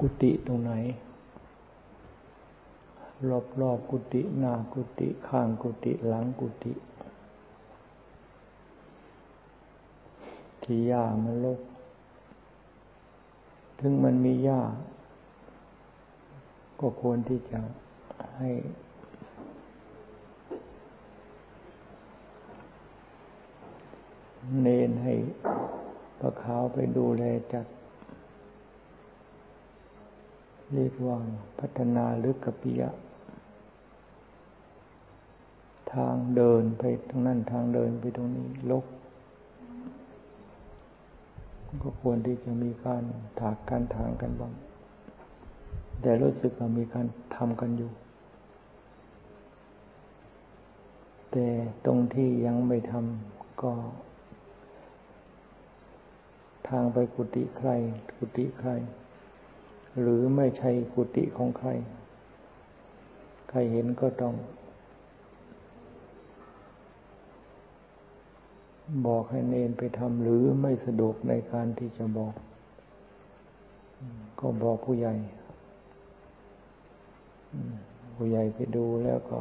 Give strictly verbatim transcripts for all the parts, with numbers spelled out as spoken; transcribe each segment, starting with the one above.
กุฏิตรงไหนรอบรอบกุฏิหน้ากุฏิข้างกุฏิหลังกุฏิที่หญ้ามันรกถึงมันมีหญ้าก็ควรที่จะให้เนนให้พระขาวไปดูแลจัดเรียกว่าพัฒนาหรือกัปปิยะทางเดินไปตรงนั้นทางเดินไปตรงนี้รกก็ควรที่จะมีการถากการถางกันบ้างแต่รู้สึกว่ามีการทำกันอยู่แต่ตรงที่ยังไม่ทำก็ทางไปกุฏิใครกุฏิใครหรือไม่ใช่กุฏิของใครใครเห็นก็ต้องบอกให้เนนไปทำหรือไม่สะดวกในการที่จะบอกก็บอกผู้ใหญ่ผู้ใหญ่ไปดูแล้วก็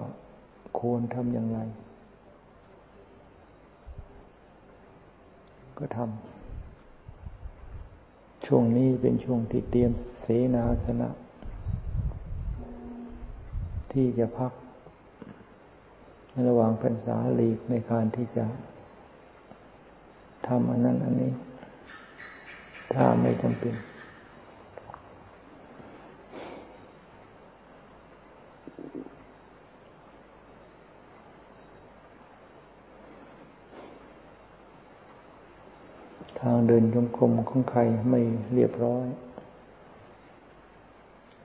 ควรทำอย่างไรก็ทำช่วงนี้เป็นช่วงที่เตรียมเสนาสนะที่จะพักระหว่างพรรษาหลีกในการที่จะทำอันนั้นอันนี้ถ้าไม่จำเป็นทางเดินจงกรมของใครไม่เรียบร้อย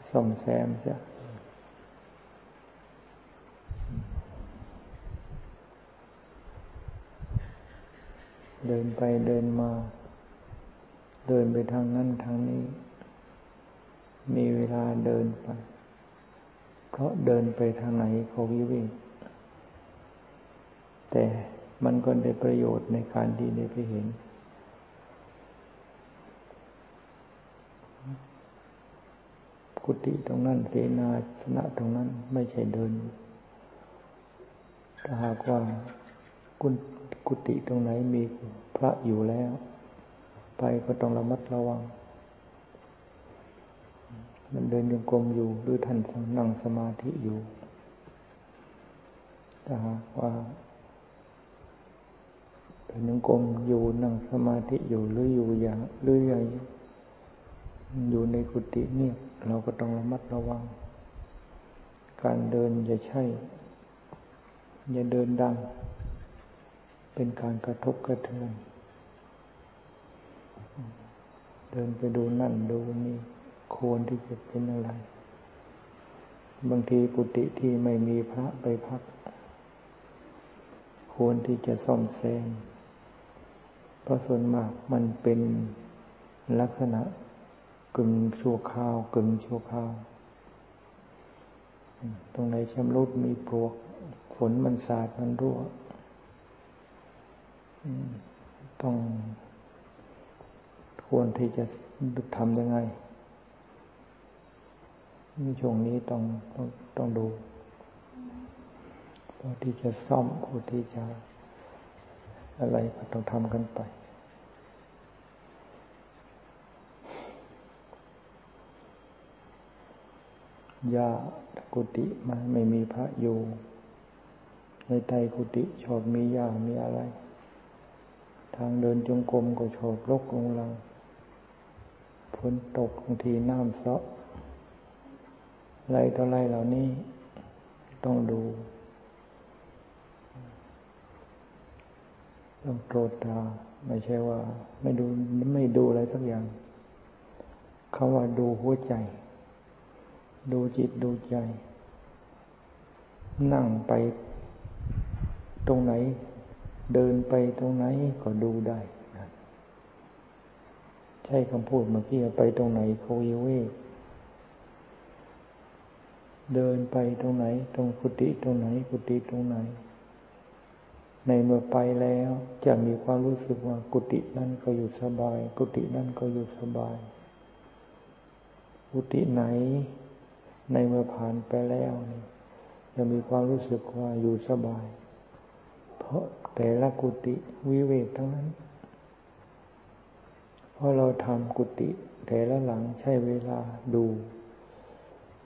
ซ่อมแซมซะเดินไปเดินมาเดินไปทางนั้นทางนี้มีเวลาเดินไปเพราะเดินไปทางไหนก็วิเวกแต่มันก็ได้ประโยชน์ในการที่ได้ไปเห็นกุฏิตรงนั้นเสนาสนะตรงนั้นไม่ใช่เดินถ้าหากว่าคุณกุฏิตรงไหนมีพระอยู่แล้วไปก็ต้องระมัดระวังมันเดินจงกรมอยู่หรือท่านนั่งสมาธิอยู่ถ้าหากว่าเดินจงกรมอยู่นั่งสมาธิอยู่หรืออยู่อย่างหรืออย่างอยู่ในกุฏิเนี่ยเราก็ต้องระมัดระวังการเดินอย่าใช่อย่าเดินดังเป็นการกระทบกระเทือนเดินไปดูนั่นดูนี่ควรที่จะเป็นอะไรบางทีกุฏิที่ไม่มีพระไปพักควรที่จะซ่อมแซมเพราะส่วนมากมันเป็นลักษณะกึ่งชั่วคราวกึ่งชั่วคราวตรงไหนชำรุดมีปลวกฝนมันสาดมันรั่วต้องควรที่จะทำยังไงในช่วงนี้ต้องต้องต้องดูพอที่จะซ่อมพอที่จะอะไรก็ต้องทำกันไปยากุฏิมันไม่มีพระอยู่ในใต้กุฏิชอบมียามีอะไรทางเดินจงกรมก็โฉบรกลงลังฝนตกบางทีน้ำเซาะไรต่อไรเหล่านี้ต้องดูต้องตรวจตาไม่ใช่ว่าไม่ดูไม่ดูอะไรสักอย่างเขาว่าดูหัวใจดูจิตดูใจนั่งไปตรงไหนเดินไปตรงไหนก็ดูได้ใช่คำพูดเมื่อกี้ไปตรงไหนเขาวิเวกเดินไปตรงไหนตรงกุฏิตรงไหนกุฏิตรงไหนในเมื่อไปแล้วจะมีความรู้สึกว่ากุฏินั่นก็อยู่สบายกุฏินั่นก็อยู่สบาย วุฒิไหนในเมื่อผ่านไปแล้วจะมีความรู้สึกว่าอยู่สบายเพราะแต่ละกุฏิวิเวกทั้งนั้นเพราะเราทำกุฏิแต่ละหลังใช้เวลาดู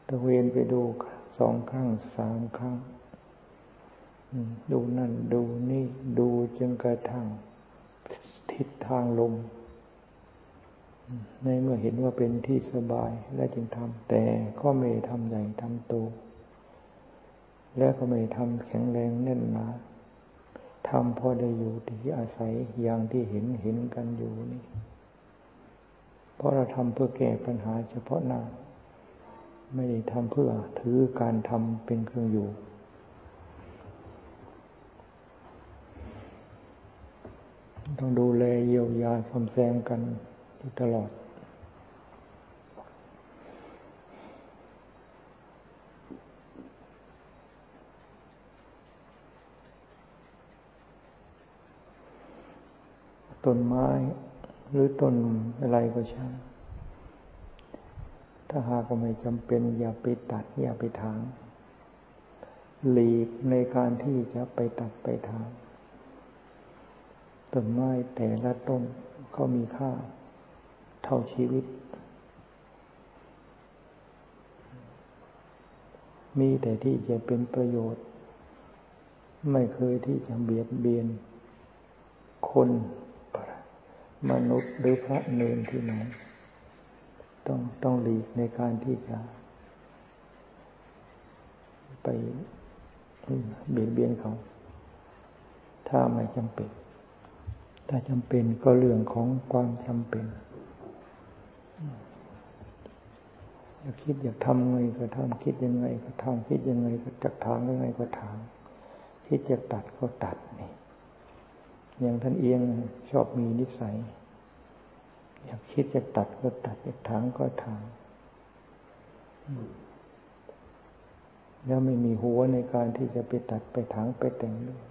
ตะเวนไปดูสองครั้งสามครั้งดูนั่นดูนี่ดูจนกระทั่งทิศทางลมในเมื่อเห็นว่าเป็นที่สบายและจึงทำแต่ก็ไม่ทำใหญ่ทำโตและก็ไม่ทำแข็งแรงแน่นหนาทำพอได้อยู่ที่อาศัยอย่างที่เห็นเห็นกันอยู่นี่เพราะเราทำเพื่อแก้ปัญหาเฉพาะหน้าไม่ได้ทำเพื่อถือการทำเป็นเครื่องอยู่ต้องดูแลเยียวยาซ่อมแซมกันตลอดต้นไม้หรือต้นอะไรก็ช่างถ้าหากไม่จำเป็นอย่าไปตัดอย่าไปถางหลีกในการที่จะไปตัดไปถางต้นไม้แต่ละต้นก็มีค่าเท่าชีวิตมีแต่ที่จะเป็นประโยชน์ไม่เคยที่จะเบียดเบียนคนมนุษย์หรือพระเนรที่ไหนต้องต้องหลีกในการที่จะไปเบียดเบียนเขาถ้าไม่จำเป็นถ้าจำเป็นก็เรื่องของความจำเป็นอยากคิดอยากทำไงก็ทำคิดยังไงก็ทำคิดยังไงก็จักถางยังไงก็ถางคิดจะตัดก็ตัดนี่อย่างท่านเอียงชอบมีนิสัยอยากคิดจะตัดก็ตัดอยากถางก็ถางแล้วไม่มีหัวในการที่จะไปตัดไปถางไปแต่งด้วย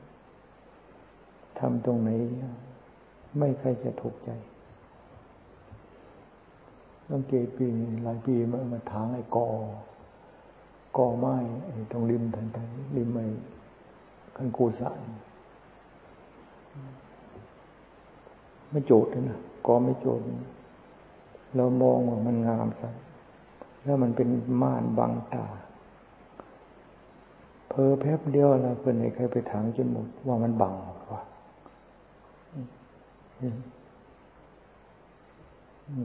ทำตรงไหนไม่ใครจะถูกใจตั้งเกปีหลายปีมามาถางไอ้กอกอไม้ตรงริมทันทันริมไอ้คันกูสายไม่โจดนะกอไม่โจดเรามองว่ามันงามสักแล้วมันเป็นม่านบังตาเพอแป๊บเดียวนะเพื่อนไอ้ใครไปถางจนหมดว่ามันบังว่ะ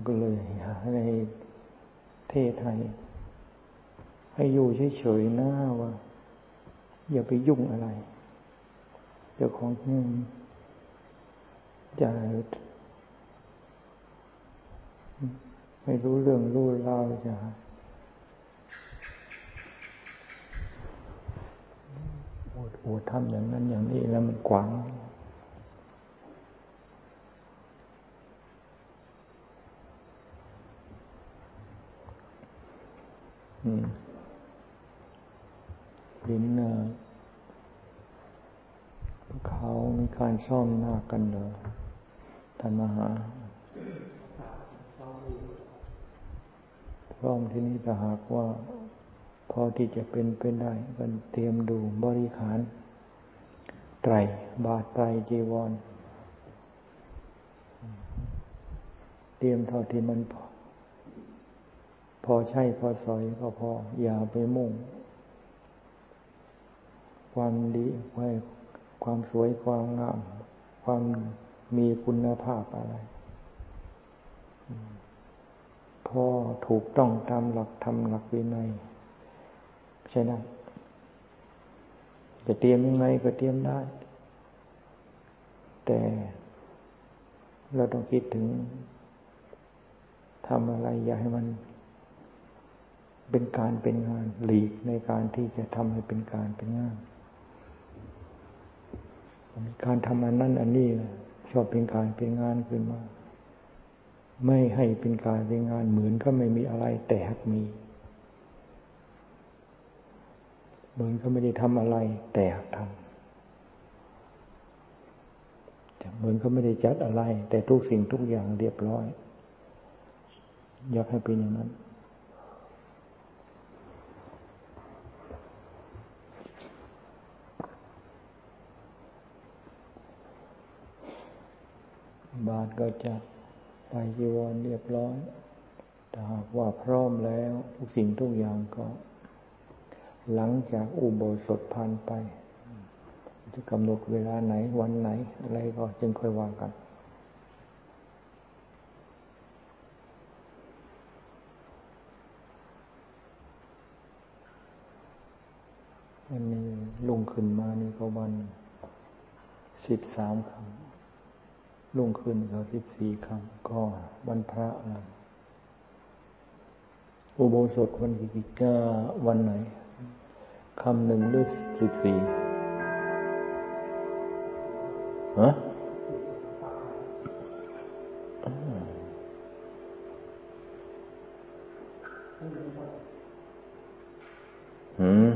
ก็เลยหาในเทศไทยให้อยู่เฉยๆหน้าว่าอย่าไปยุ่งอะไรเจ้าของนี่จะไม่รู้เรื่องรู้ราวจะอวดอวดทำอย่างนั้นอย่างนี้แล้วมันขวางลิ้นเขามีการซ่อมหน้ากันเหรอท่านมหาซ่อมที่นี่ถ้าหากว่าพอที่จะเป็นเป็นได้ก็เตรียมดูบริหารไตรบาตรไตรจีวรเตรียมเท่าที่มันพอพอใช่พอสอยก็พออย่าไปมุ่งความดีความสวยความงามความมีคุณภาพอะไรพอถูกต้องตามหลักธรรมหลักวินัยใช่ไหมจะเตรียมยังไงก็เตรียมได้แต่เราต้องคิดถึงทำอะไรอย่าให้มันเป็นการเป็นงานหลีกในการที่จะทำให้เป็นการเป็นงานการทำอันนั้นอันนี้ชอบเป็นการเป็นงานขึ้นมาไม่ให้เป็นการเป็นงานเหมือนก็ไม่มีอะไรแต่หากมีเหมือนก็ไม่ได้ทำอะไรแต่หากทำเหมือนก็ไม่ได้จัดอะไรแต่ทุกสิ่งทุกอย่างเรียบร้อยอยากให้เป็นอย่างนั้น บาทก็จะไปจีวรเรียบร้อยถ้าหากว่าพร้อมแล้วทุกสิ่งทุกอย่างก็หลังจากอุโบสถผ่านไปจะกำหนดเวลาไหนวันไหนอะไรก็จึงค่อยว่ากันวันนี้ลุ่งขึ้นมานี่ก็วันสิบสามคำลุ่งขึ้นก็สิบสี่คำก็วันพระนะอุโบสถวันกิจจะวันไหนคำหนึ่งด้วยสิบสี่ฮะอืม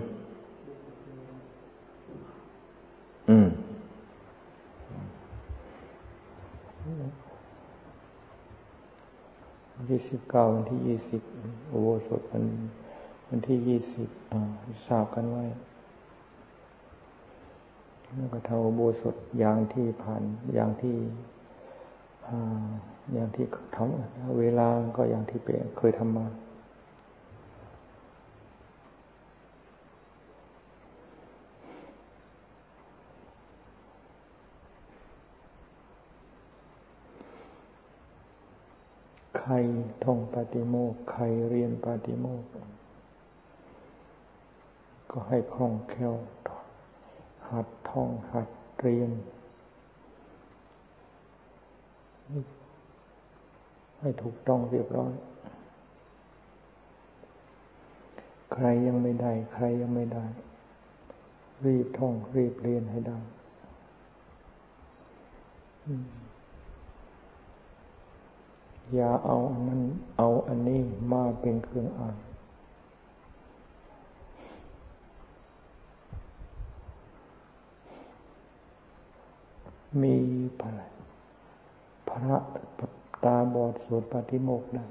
อืมวันที่สิบเก้าวันที่ยี่สิบอุโบสถวันวันที่ยี่สิบอ่าทราบกันไว้แล้วก็เท่าอุโบสถอย่างที่ผ่านอย่างที่อ่าอย่างที่ทำเวลาก็อย่างที่เคยทำมาใครท่องปาฏิโมกข์ใครเรียนปาฏิโมกข์ก็ให้คล่องแคล่วหัดท่องหัดเรียนให้ถูกต้องเรียบร้อยใครยังไม่ได้ใครยังไม่ได้รีบท่องรีบเรียนให้ได้อย่าเอาอันนั้นเอาอันนี้มาเป็นเครื่องอ้างมีพระพระตาบอดสวดปาฏิโมกข์ได้แ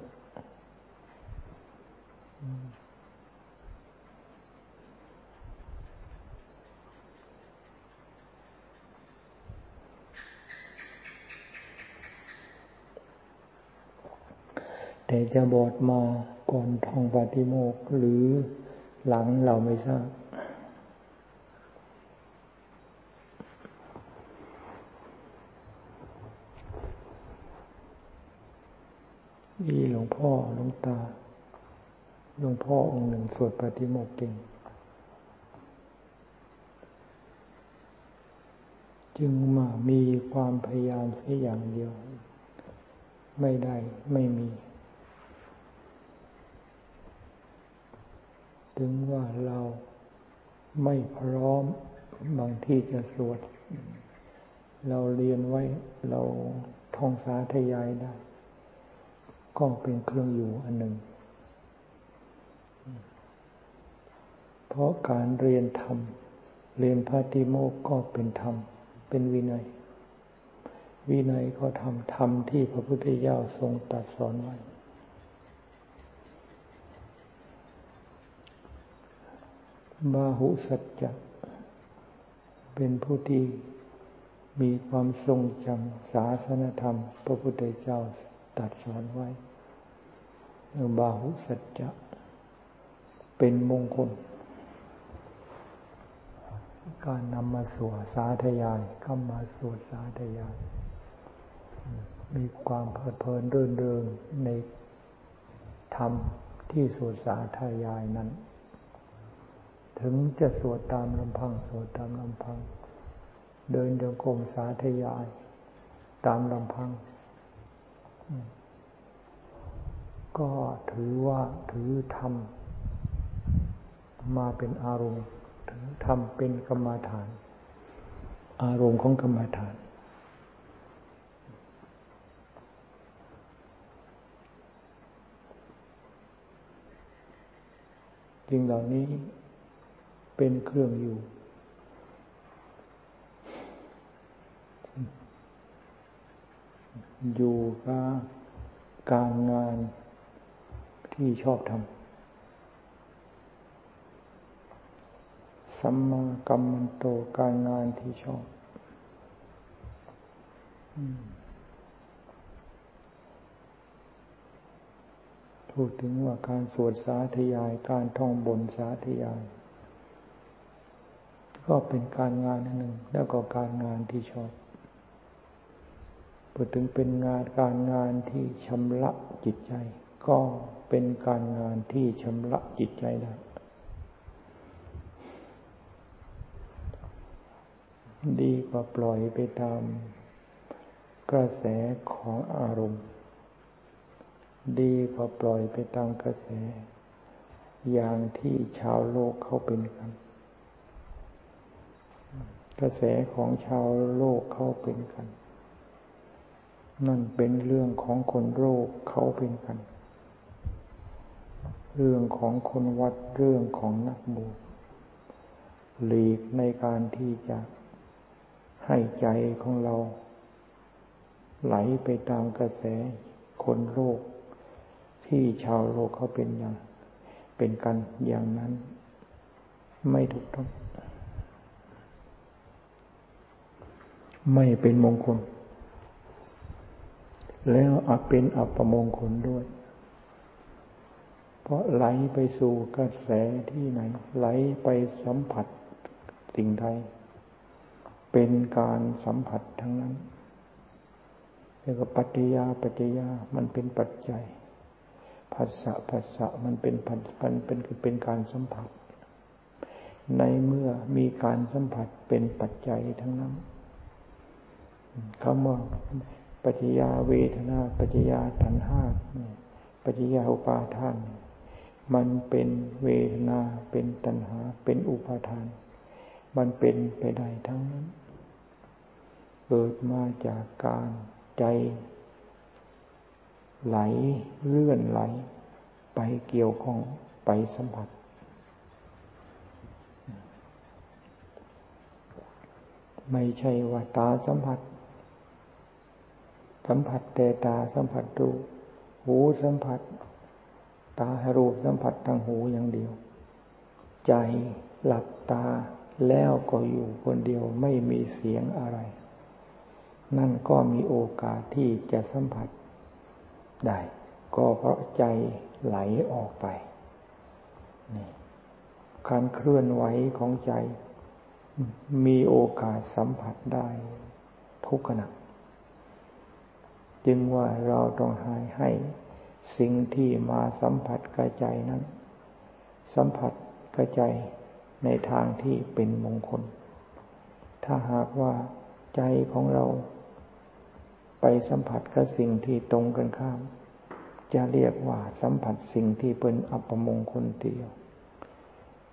ต่จะบอดมาก่อนท่องปาฏิโมกข์หรือหลังเราไม่ทราบมีหลวงพ่อหลวงตาหลวงพ่อองค์หนึ่งสวดปาฏิโมกข์เก่งจึงมามีความพยายามสักอย่างเดียวไม่ได้ไม่มีถึงว่าเราไม่พร้อมบางที่จะสวดเราเรียนไว้เราท่องสาธยายได้ก็เป็นเครื่องอยู่อันหนึ่งเพราะการเรียนธรรมเรียนปาฏิโมกข์ก็เป็นธรรมเป็นวินัยวินัยก็ทำธรรมที่พระพุทธเจ้าทรงตรัสสอนไว้บาหุสัจจะเป็นผู้ที่มีความทรงจำศาสนธรรมพระพุทธเจ้าตรัสสอนไว้บาหุสัจจะเป็นมงคลการนำมาสวดสาธยายกรรมมาสวดสาธยายมีความเพลิดเพลินรื่นเริงในธรรมที่สวดสาธยายนั้นถึงจะสวดตามลำพังสวดตามลำพังเดินจงกรมสาธยายตามลำพังก็ถือว่าถือธรรมมาเป็นอารมณ์ถือธรรมเป็นกรรมฐานอารมณ์ของกรรมฐานสิ่งเหล่านี้เป็นเครื่องอยู่อยู่กับการงานที่ชอบทำสัมมากัมมันโตการงานที่ชอบ พูดถึงว่าการสวดสาธยายการท่องบนสาธยายก็เป็นการงานหนึ่งแล้วก็การงานที่ชอบพูดถึงเป็นงานการงานที่ชำระจิตใจก็เป็นการงานที่ชำระจิตใจได้ดีกว่าปล่อยไปตามกระแสของอารมณ์ดีกว่าปล่อยไปตามกระแสอย่างที่ชาวโลกเขาเป็นกันกระแสของชาวโลกเขาเป็นกันนั่นเป็นเรื่องของคนโลกเขาเป็นกันเรื่องของคนวัดเรื่องของนักบวชหลีกในการที่จะให้ใจของเราไหลไปตามกระแสคนโลกที่ชาวโลกเขาเป็นอย่างเป็นกันอย่างนั้นไม่ถูกต้องไม่เป็นมงคลแล้วอาจเป็นอัปมงคลด้วยเพราะไหลไปสู่กระแสที่ไหนไหลไปสัมผัสสิ่งใดเป็นการสัมผัสทั้งนั้นเรียกว่าปัจจยาปัจจยามันเป็นปัจจัยผัสสะผัสสะมันเป็นผัสสะเป็นคือเป็นการสัมผัสในเมื่อมีการสัมผัสเป็นปัจจัยทั้งนั้นคำว่าปัจจยาเวทนาปัจจยาตัณหาปัจจยาอุปาทานมันเป็นเวทนาเป็นตัณหาเป็นอุปาทานมันเป็นไปได้ทั้งนั้นเกิดมาจากการใจไหลเลื่อนไหลไปเกี่ยวข้องไปสัมผัสไม่ใช่ว่าตาสัมผัสสัมผัสแต่ตาสัมผัสรูปหูสัมผัสตารูปสัมผัสทางหูอย่างเดียวใจหลับตาแล้วก็อยู่คนเดียวไม่มีเสียงอะไรนั่นก็มีโอกาสที่จะสัมผัสได้ก็เพราะใจไหลออกไปนี่การเคลื่อนไหวของใจมีโอกาสสัมผัสได้ทุกขณะจึงว่าเราต้องหายให้สิ่งที่มาสัมผัสกระใจนั้นสัมผัสกระใจในทางที่เป็นมงคลถ้าหากว่าใจของเราไปสัมผัสกับสิ่งที่ตรงกันข้ามจะเรียกว่าสัมผัสสิ่งที่เป็นอัปมงคลเดียว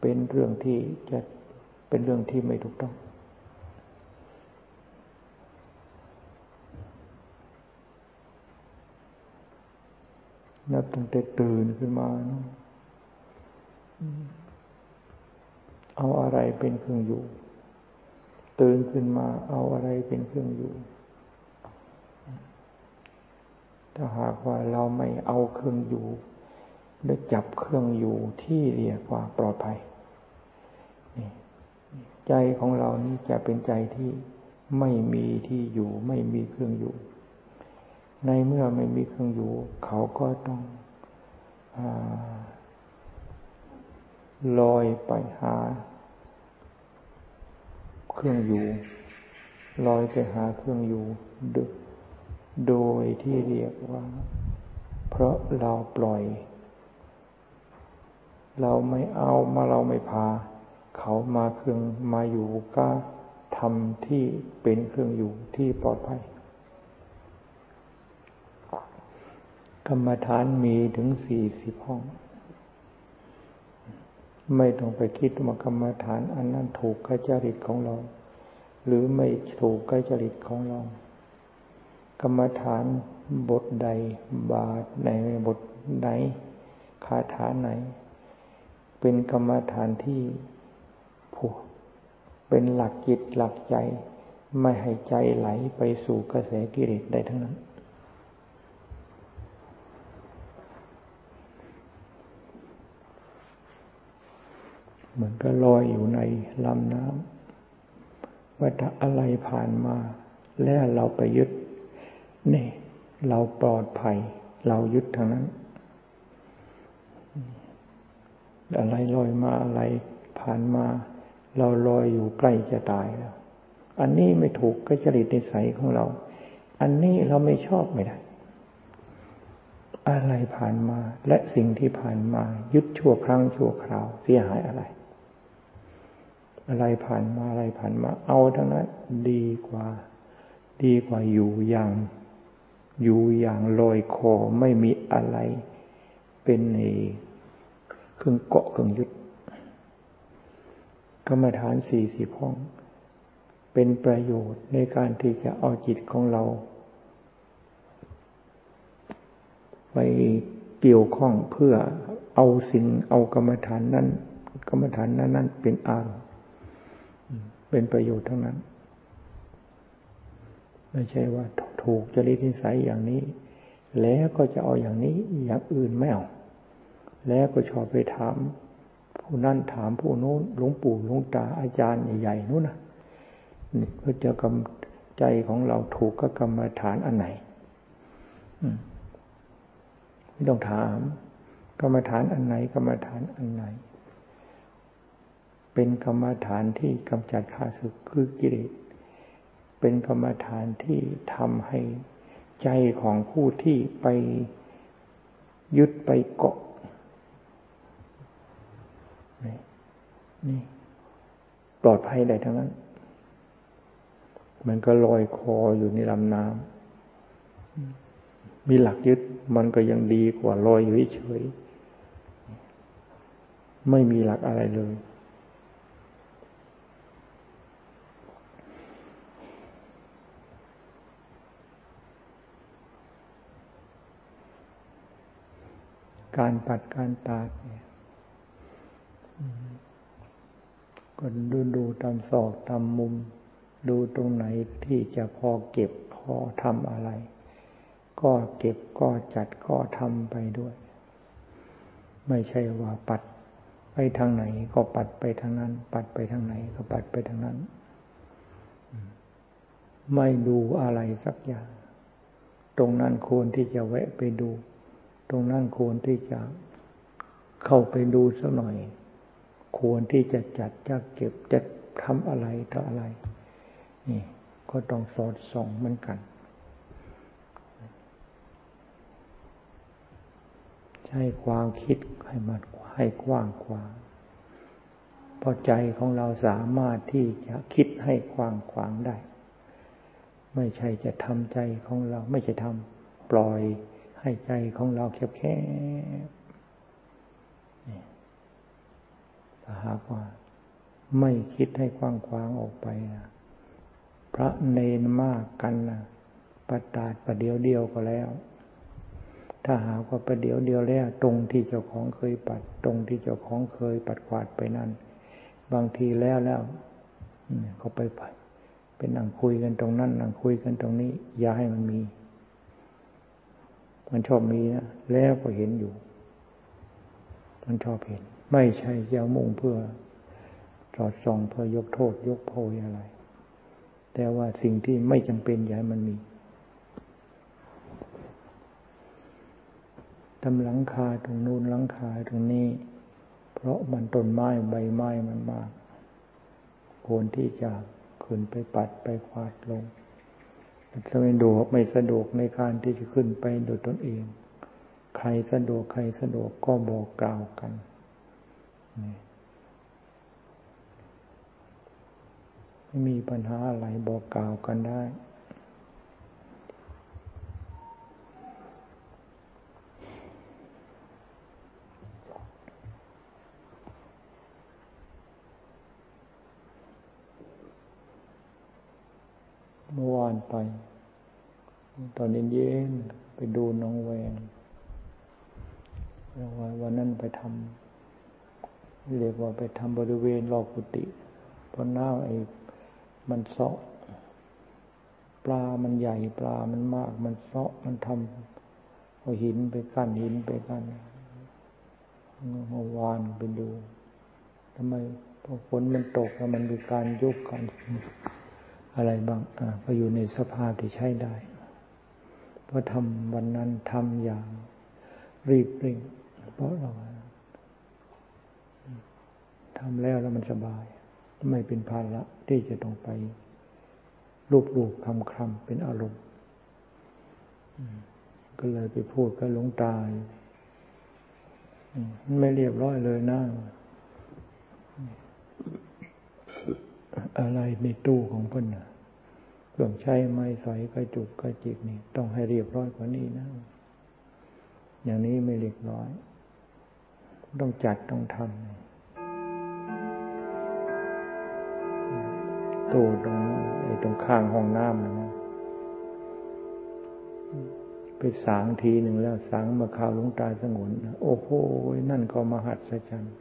เป็นเรื่องที่จะเป็นเรื่องที่ไม่ถูกต้องนับตั้งแต่ตื่นขึ้นมานะเอาอะไรเป็นเครื่องอยู่ตื่นขึ้นมาเอาอะไรเป็นเครื่องอยู่ถ้าหากว่าเราไม่เอาเครื่องอยู่และจับเครื่องอยู่ที่เรียกว่าปลอดภัยนี่ใจของเรานี่จะเป็นใจที่ไม่มีที่อยู่ไม่มีเครื่องอยู่ในเมื่อไม่มีเครื่องอยู่เขาก็ต้องอ่าลอยไปหาเครื่องอยู่ลอยไปหาเครื่องอยู่โดยที่เรียกว่าเพราะเราปล่อยเราไม่เอามาเราไม่พาเขามาเครื่องมาอยู่ก็ทำที่เป็นเครื่องอยู่ที่ปลอดภัยกรรมฐานมีถึงสี่สิบห้องไม่ต้องไปคิดว่ากรรมฐานอันนั้นถูกกับจริตของเราหรือไม่ถูกกับจริตของเรากรรมฐานบทใดบาทไหนบทไหนคาถาไหนเป็นกรรมฐานที่ผูกเป็นหลักจิตหลักใจไม่ให้ใจไหลไปสู่กระแสกิเลสได้ทั้งนั้นเหมือนก็ลอยอยู่ในลำน้ำว่าถ้าอะไรผ่านมาแล้วเราไปยึดนี่เราปลอดภัยเรายึดทางนั้น อะไรลอยมาอะไรผ่านมาเราลอยอยู่ใกล้จะตายแล้วอันนี้ไม่ถูกกับจริตนิสัยของเราอันนี้เราไม่ชอบไม่ได้อะไรผ่านมาและสิ่งที่ผ่านมายึดชั่วครั้งชั่วคราวเสียหายอะไรอะไรผ่านมาอะไรผ่านมาเอาทั้งนั้นดีกว่าดีกว่าอยู่อย่างอยู่อย่างลอยคอไม่มีอะไรเป็นในเครื่องเกาะเครื่องยึดกรรมฐานสี่สิบห้องเป็นประโยชน์ในการที่จะเอาจิตของเราไปเกี่ยวข้องเพื่อเอาสิ่งเอากรรมฐานนั้นกรรมฐานนั้นนั้นเป็นอารมณ์เป็นประโยชน์ทั้งนั้นไม่ใช่ว่าถูกจริตนิสัยอย่างนี้แล้วก็จะเอาอย่างนี้อย่างอื่นไม่เอาแล้วก็ชอบไปถามผู้นั้นถามผู้โน้นหลวงปู่หลวงตาอาจารย์ใหญ่ๆนู้นนะนี่เพื่อจะกำใจของเราถูกกับกรรมฐานอันไหนไม่ต้องถามกรรมฐานอันไหนกรรมฐานอันไหนเป็นกรรมฐานที่กำจัดข้าศึกคือกิเลสเป็นกรรมฐานที่ทำให้ใจของผู้ที่ไปยึดไปเกาะนี่ปลอดภัยได้ทั้งนั้นมันก็ลอยคออยู่ในลำน้ำมีหลักยึดมันก็ยังดีกว่าลอยอยู่เฉยไม่มีหลักอะไรเลยการปัดการตาดเนี่ยก็ดูดูตามศอกตามมุมดูตรงไหนที่จะพอเก็บพอทำอะไรก็เก็บก็จัดก็ทำไปด้วยไม่ใช่ว่าปัดไปทางไหนก็ปัดไปทางนั้นปัดไปทางไหนก็ปัดไปทางนั้นไม่ดูอะไรสักอย่างตรงนั้นควรที่จะแวะไปดูตรงนั้นควรที่จะเข้าไปดูสักหน่อยควรที่จะจัดจะเก็บจะทำอะไรต่ออะไรนี่ก็ต้องสอดส่องเหมือนกันใช้ความคิดให้มันให้กว้างขวางพอใจของเราสามารถที่จะคิดให้กว้างขวางได้ไม่ใช่จะทำใจของเราไม่ใช่ทำปล่อยให้ใจของเราแคบแคบถ้าหากว่าไม่คิดให้กว้างขวางออกไปนะพระเนนมากกันนะประตาดประเดียวเดียวก็แล้วถ้าหากว่าประเดียวเดียวแล้วตรงที่เจ้าของเคยปัดตรงที่เจ้าของเคยปัดขวาดไปนั่นบางทีแล้วแล้วเขาไปปัดเป็นนั่งคุยกันตรงนั้นนั่งคุยกันตรงนี้อย่าให้มันมีมันชอบมีนะแล้วก็เห็นอยู่มันชอบเห็นไม่ใช่จะมุ่งเพื่อสอดส่องเพื่อยกโทษยกโพยอะไรแต่ว่าสิ่งที่ไม่จำเป็นอย่าให้มันมีทำหลังคาตรงนู้นหลังคาตรงนี้เพราะมันต้นไม้ใบไม้มันมากควรที่จะขึ้นไปปัดไปควาดลงจะไม่สะดวกไม่สะดวกในการที่จะขึ้นไปโดยตนเองใครสะดวกใครสะดวกก็บอกกล่าวกันไม่มีปัญหาอะไรบอกกล่าวกันได้เมื่อวานไปตอนเย็นๆไปดูน้องแวงวันนั้นไปทำเรียกว่าไปทำบริเวณรอบกุฏิเพราะน้าไอ้มันเซาะปลามันใหญ่ปลามันมากมันเซาะมันทำเอาหินไปกั้นหินไปกั้นเมื่อวานไปดูทำไมพอฝนมันตกแล้วมันมีการยกกันอะไรบ้างอ่าก็อยู่ในสภาพที่ใช้ได้เพราะทำวันนั้นทำอย่างรีบเร่งเพราะเรา ทำแล้วแล้วมันสบายไม่เป็นภาระที่จะต้องไปรูปรูปคำคำเป็นอารมณ์ก็เลยไปพูดก็หลงตายไม่เรียบร้อยเลยนะอะไรในตู้ของเพิ่นนะเครื่องใช้ไม้สอยกระจุกกระจิกนี่ต้องให้เรียบร้อยกว่านี้นะอย่างนี้ไม่เรียบร้อยต้องจัดต้องทำตู้ตรงไอ้ตรงข้างห้องน้ำนะไปสางทีหนึ่งแล้วสางมาข่าวหลวงตาสงวนโอ้โหนั่นก็มหัศจรรย์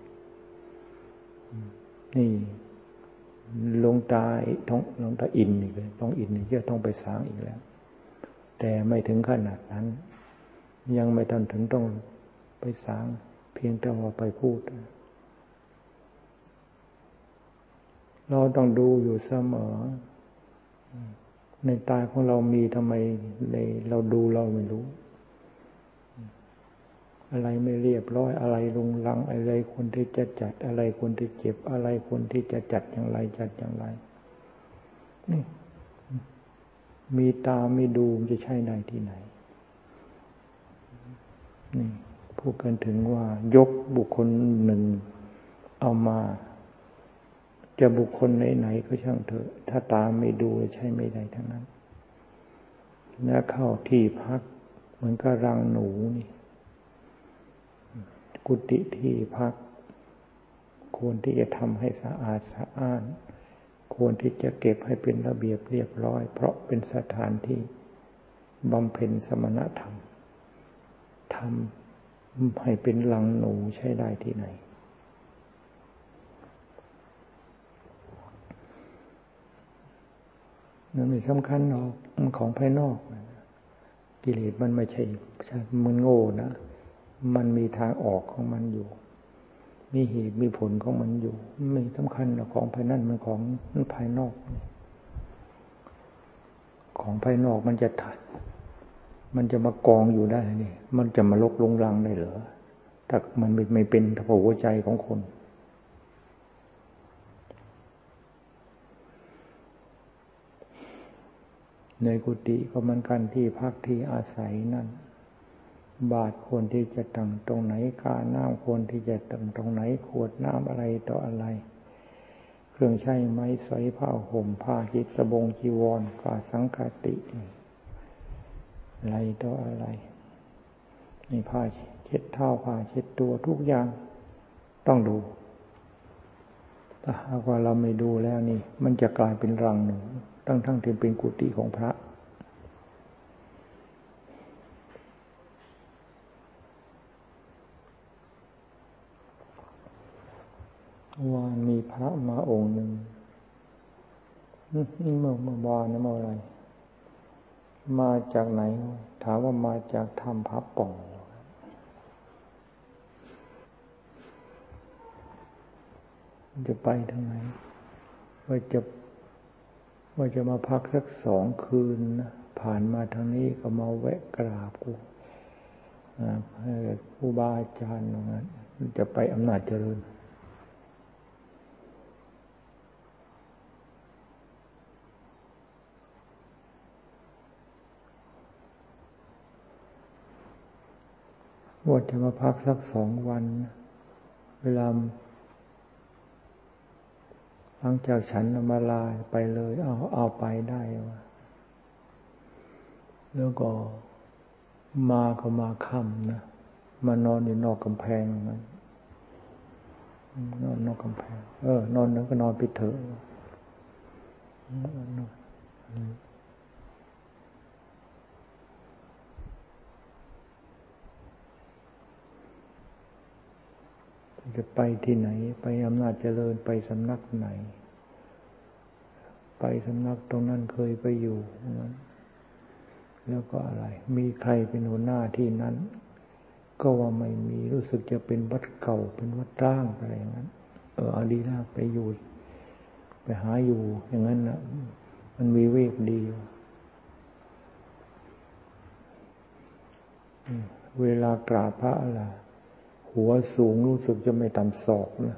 นี่หลวงตาท้องหลวงตาอินนี่เลยต้องอินนี่เยอะต้องไปสางอีกแล้วแต่ไม่ถึงขนาดนั้นยังไม่ทันถึงต้องไปสางเพียงแต่ว่าไปพูดเราต้องดูอยู่เสมอในตาของเรามีทำไมในเราดูเราไม่รู้อะไรไม่เรียบร้อยอะไรรุงรังอะไรคนที่จะจัดอะไรคนที่เจ็บอะไรคนที่จะจัดอย่างไรจัดอย่างไรนี่มีตาไม่ดูจะใช่ได้ที่ไหนนี่พูดกันถึงว่ายกบุคคลหนึ่งเอามาจะบุคคลไหนๆก็ช่างเถอะถ้าตาไม่ดูใช่ไม่ได้ทั้งนั้นและเข้าที่พักเหมือนกับรังหนูนี่กุฏิที่พักควรที่จะทำให้สะอาดสะอ้านควรที่จะเก็บให้เป็นระเบียบเรียบร้อยเพราะเป็นสถานที่บำเพ็ญสมณธรรมทำให้เป็นรังหนูใช่ได้ที่ไหนมันไม่สำคัญหรอกมันของภายนอกกิเลสมันไม่ใช่มันโง่นะมันมีทางออกของมันอยู่มีเหตุมีผลของมันอยู่ไม่สำคัญหรอกของภายนั่นมันของมันภายนอกของภายนอกมันจะถัดมันจะมากองอยู่ได้นี่มันจะมาลกลงรังได้เหรอถ้ามันไม่เป็นทพหัวใจของคนในกุฏิก็มันกันที่พักที่อาศัยนั่นบาตรควรที่จะตั้งตรงไหนกาน้ำควรที่จะตั้งตรงไหนขวดน้ำอะไรต่ออะไรเครื่องใช้ไม้สอยผ้าห่มผ้าหิสบงจีวรกาสังฆาติอะไรต่ออะไรมีผ้าเช็ดเท้าผ้าเช็ดตัวทุกอย่างต้องดูถ้าหากว่าเราไม่ดูแล้วนี่มันจะกลายเป็นรังหนูทั้งทั้งที่เป็นกุฏิของพระว่ามีพระมาองค์หนึ่งนี่เมื่อเมื่อวานนะเมื่อไรมาจากไหนถามว่ามาจากถ้ำพระป่องจะไปทางไหนว่าจะว่าจะมาพักสักสองคืนนะผ่านมาทางนี้ก็มาแวะกราบกูครูบาอาจารย์นะจะไปอำนาจเจริญว่าจะมาพักสักสองวันเวลาหลังจากฉันมาลาไปเลยเอาเอาไปได้ว่าแล้วก็มาก็มาค่ำนะมานอนอยู่นอกกำแพงนะนอนนอกกำแพงเออนอนนั้นก็นอนไปเถอะจะไปที่ไหนไปอำนาจเจริญไปสำนักไหนไปสำนักตรงนั้นเคยไปอยู่นั้นแล้วก็อะไรมีใครเป็นหัวหน้าที่นั้นก็ว่าไม่มีรู้สึกจะเป็นวัดเก่าเป็นวัดร้างอะไรอย่างนั้นเอออดีตไปอยู่ไปหาอยู่อย่างนั้นนะมันมีเวกดีเวลากราบพระอะไรหัวสูงรู้สึกจะไม่ต่ำศอกนะ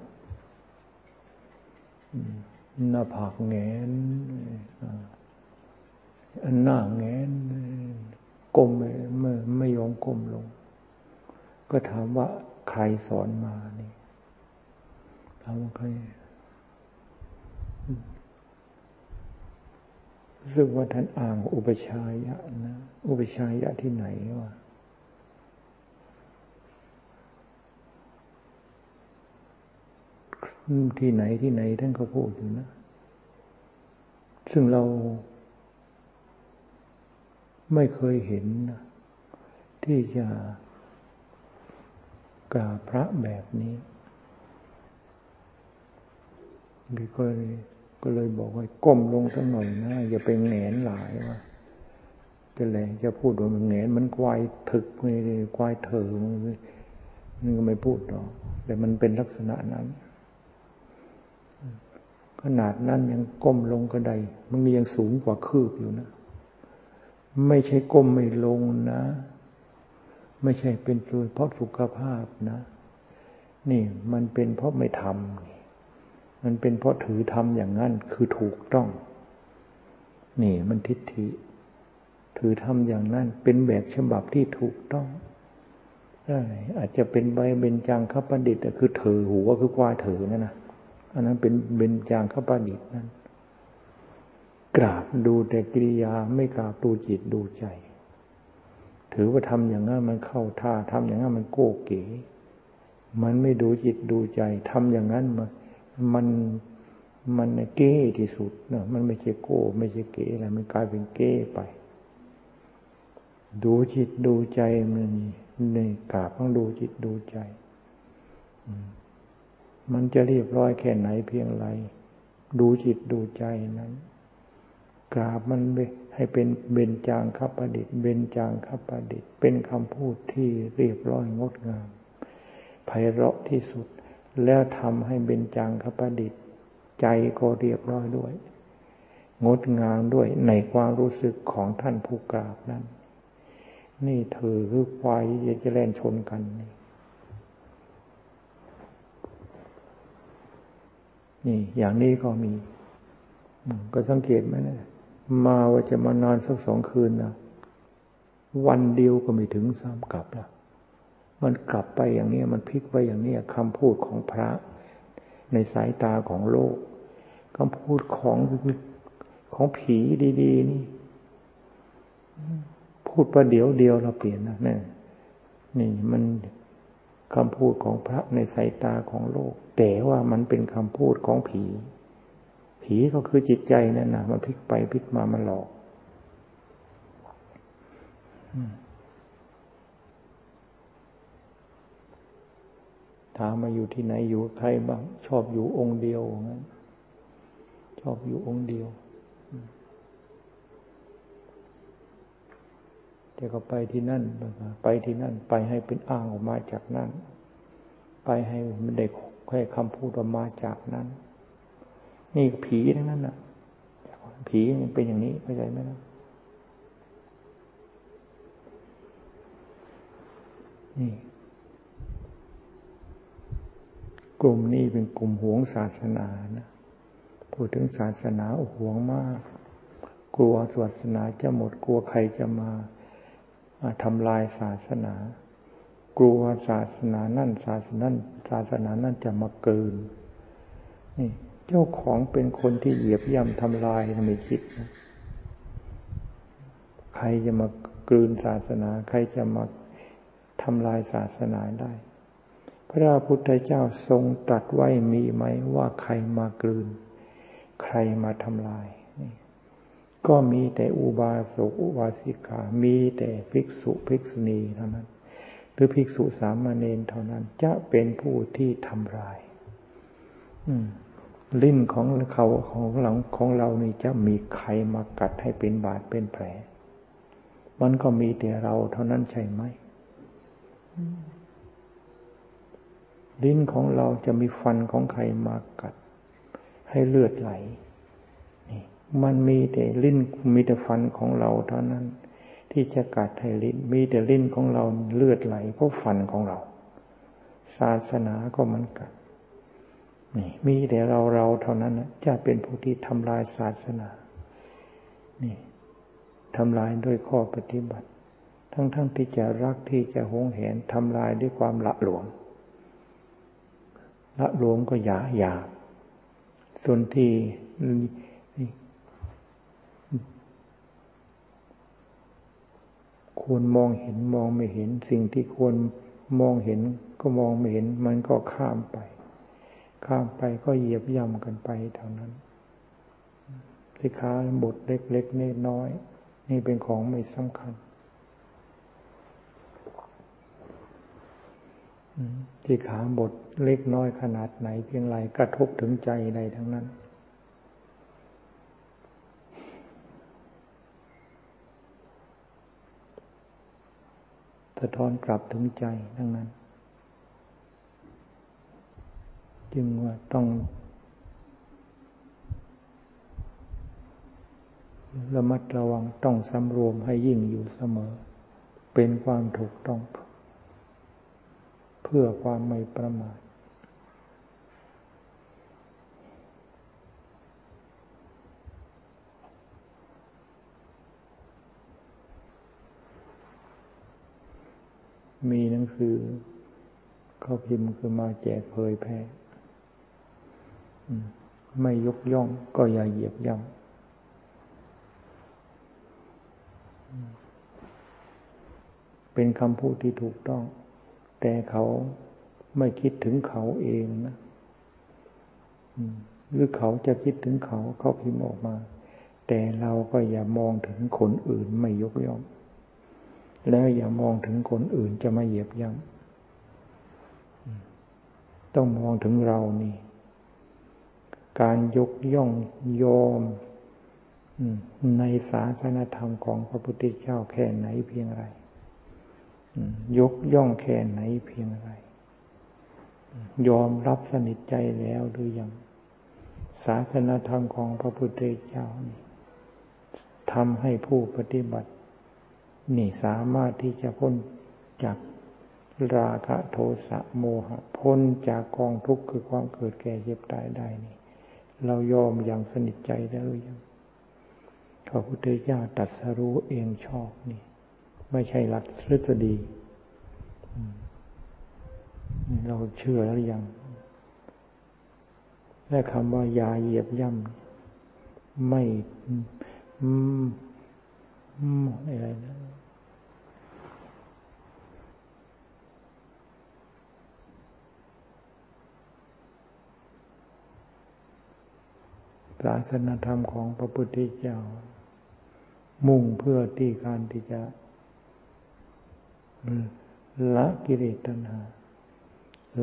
หน้าผากแงนหน้าแงนก้มไม่ไม่ยอมก้มลงก็ถามว่าใครสอนมานี่ถามว่าใครรู้สึกว่าท่านอ่างอุปชายะนะอุปชายะที่ไหนวะที่ไหนที่ไหนท่านก็พูดอยู่นะซึ่งเราไม่เคยเห็นนะที่จะกราบพระแบบนี้ก็เลยก็เลยบอกว่าก้มลงสักหน่อยนะอย่าไปแหงนหลายว่าจะแหลงจะพูดว่ามันแหงนมันควายถึกไม่ได้ควายเถอมันก็ไม่พูดหรอกแต่มันเป็นลักษณะนั้นขนาดนั้นยังก้มลงก็ได้มันยังสูงกว่าคืบอยู่นะไม่ใช่ก้มไม่ลงนะไม่ใช่เป็นเพราะสุขภาพนะนี่มันเป็นเพราะไม่ทำมันเป็นเพราะถือทำอย่างนั้นคือถูกต้องนี่มันทิฏฐิถือทำอย่างนั้นเป็นแบบฉบับที่ถูกต้องอาจจะเป็นใบเบญจางคประดิษฐ์คือเถอหัวคือควายเถอนั่นนะอันนั้นเป็นเบญจางคประดิษฐ์นั่นกราบดูแต่กิริยาไม่กราบดูจิตดูใจถือว่าทำอย่างนั้นมันเข้าท่าทำอย่างนั้นมันโก้เก๋มันไม่ดูจิตดูใจทำอย่างนั้นมันมันมันเก๋ที่สุดนะมันไม่ใช่โก้ไม่ใช่เก๋อะไรมันกลายเป็นเก๋ไปดูจิตดูใจมันในกราบต้องดูจิตดูใจมันจะเรียบร้อยแค่ไหนเพียงไรดูจิตดูใจนั้นกราบมันให้เป็นเบญจางคประดิษฐ์เบญจางคประดิษฐ์เป็นคำพูดที่เรียบร้อยงดงามไพเราะที่สุดแล้วทำให้เบญจางคประดิษฐ์ใจก็เรียบร้อยด้วยงดงามด้วยในความรู้สึกของท่านผู้กราบนั้นนี่เธอคือควายจะแล่นชนกันนี่นี่อย่างนี้ก็มีก็สังเกตไหมนะมาว่าจะมานอนสักสองคืนนะวันเดียวก็ไม่ถึงสามกลับนะมันกลับไปอย่างนี้มันพลิกไปอย่างนี้คำพูดของพระในสายตาของโลกคำพูดของของผีดีๆนี่พูดประเดี๋ยวเดียวเราเปลี่ยนนะเนี่ยนี่มันคำพูดของพระในสายตาของโลกแต่ว่ามันเป็นคำพูดของผีผีก็คือจิตใจนั่นนะมันพลิกไปพลิกมามันหลอกถามมาอยู่ที่ไหนอยู่ใครบ้างชอบอยู่องค์เดียวงั้นชอบอยู่องค์เดียวแต่ก็ไปที่นั่นไปที่นั่นไปให้เป็นอ้างออกมาจากนั่นไปให้มันได้ให้คำพูดออกมาจากนั้นนี่ผีทั้งนั้นน่ะผีมันเป็นอย่างนี้เข้าใจไหมนะนี่กลุ่มนี้เป็นกลุ่มหวงศาสนานะพูดถึงศาสนาหวงมากกลัวศาสนาจะหมดกลัวใครจะมาทำลายศาสนากลัวศาสนานั่นศาสนานั่นศาสนานั่นจะมาเกินนี่เจ้าของเป็นคนที่เหยียบย่ำทำลายทำไมคิดนะใครจะมากลืนศาสนาใครจะมาทำลายศาสนาได้พระพุทธเจ้าทรงตรัสไว้มีไหมว่าใครมากลืนใครมาทำลายก็มีแต่อุบาสกอุบาสิกามีแต่ภิกษุภิกษุณีเท่านั้นหรือภิกษุสามเณรเท่านั้นจะเป็นผู้ที่ทำลายอืมลิ้นของเขาของหลังของเรานี่จะมีใครมากัดให้เป็นบาดเป็นแผลมันก็มีแต่เราเท่านั้นใช่ไหมลิ้นของเราจะมีฟันของใครมากัดให้เลือดไหลนี่มันมีแต่ลิ้นมีแต่ฟันของเราเท่านั้นที่จะกัดให้ลิ้นมีแต่ลิ้นของเราเลือดไหลเพราะฟันของเราศาสนาก็มันกัด นี่มีแต่เราเราเท่านั้นนะจะเป็นผู้ที่ทำลายศาสนานี่ทำลายด้วยข้อปฏิบัติทั้งๆ ท, ที่จะรักที่จะหวงแหนทำลายด้วยความละหลวมละหลวมก็หยาหยาบส่วนที่ควรมองเห็นมองไม่เห็นสิ่งที่ควรมองเห็นก็มองไม่เห็นมันก็ข้ามไปข้ามไปก็เหยียบย่ำกันไปเท่านั้นสิกขาบทเล็กๆนี่น้อยนี่เป็นของไม่สำคัญสิกขาบทเล็กน้อยขนาดไหนเพียงไรกระทบถึงใจใดทั้งนั้นสะท้อนกลับถึงใจทั้งนั้นจึงว่าต้องระมัดระวังต้องสำรวมให้ยิ่งอยู่เสมอเป็นความถูกต้องเพื่อความไม่ประมาทมีหนังสือเขาพิมพ์ขึ้นมาแจกเผยแพร่ไม่ยกย่องก็อย่าเหยียบย่ำเป็นคำพูดที่ถูกต้องแต่เขาไม่คิดถึงเขาเองนะหรือเขาจะคิดถึงเขาเขาพิมพ์ออกมาแต่เราก็อย่ามองถึงคนอื่นไม่ยกย่องแล้วอย่ามองถึงคนอื่นจะมาเหยียบย่ำต้องมองถึงเรานี่การยกย่องยอมในศาสนธรรมของพระพุทธเจ้าแค่ไหนเพียงไรยกย่องแค่ไหนเพียงไรยอมรับสนิทใจแล้วหรือยังศาสนธรรมของพระพุทธเจ้านี่ทำให้ผู้ปฏิบัตินี่สามารถที่จะพ้นจากราคะโทสะโมหะพ้นจากกองทุกข์คือความเกิดแก่เจ็บตายได้นี่เรายอมอย่างสนิทใจแล้วหรือยังพระพุทธเจ้าตรัสรู้เองชอบนี่ไม่ใช่หลักทฤษฎีเราเชื่อแล้วหรือยังและคำว่ายาเหยียบย่ำไม่อะไรนะศาสนธรรมของพระพุทธเจ้ามุ่งเพื่อที่การที่จะละกิเลสตัณหา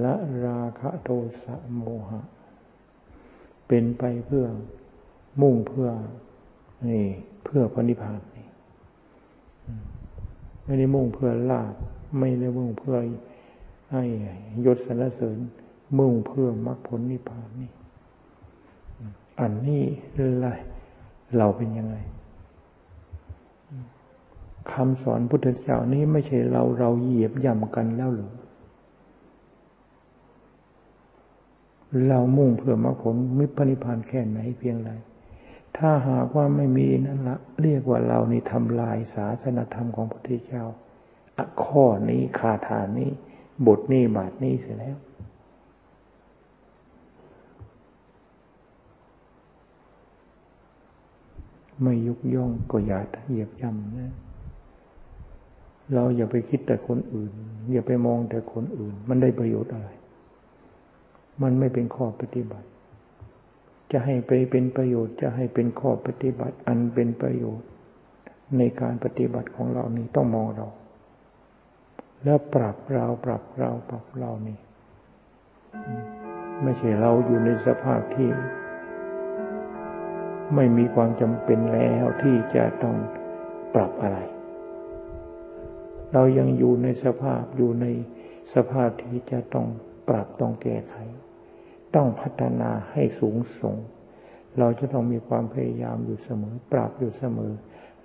ละราคะโทสะโมหะเป็นไปเพื่อมุ่งเพื่อนี่เพื่อพระนิพพานนี่ไม่ได้มุ่งเพื่อลาภไม่ได้มุ่งเพื่อให้ยศสรรเสริญมุ่งเพื่อมรรคผลนิพพานนี่อันนี้อะไรเราเป็นยังไงคำสอนพุทธเจ้านี้ไม่ใช่เราเราเหยียบย่ำกันแล้วหรือเรามุ่งเพื่อมรรคผลนิพพานแค่ไหนเพียงไรถ้าหากว่าไม่มีนั่นละเรียกว่าเรานี่ทำลายศาสนธรรมของพระพุทธเจ้าข้อนี้คาถานี้บทนี้บาทนี้เสียแล้วไม่ยกย่องก็อย่าเหยียบย่ำนะเราอย่าไปคิดแต่คนอื่นอย่าไปมองแต่คนอื่นมันได้ประโยชน์อะไรมันไม่เป็นข้อปฏิบัติจะให้ไปเป็นประโยชน์จะให้เป็นข้อปฏิบัติอันเป็นประโยชน์ในการปฏิบัติของเรานี้ต้องมองเราแล้วปรับเราปรับเราปรับเรานี่ไม่ใช่เราอยู่ในสภาพที่ไม่มีความจำเป็นแล้วที่จะต้องปรับอะไรเรายังอยู่ในสภาพอยู่ในสภาพที่จะต้องปรับต้องแก้ไขต้องพัฒนาให้สูงส่งเราจะต้องมีความพยายามอยู่เสมอปรับอยู่เสมอ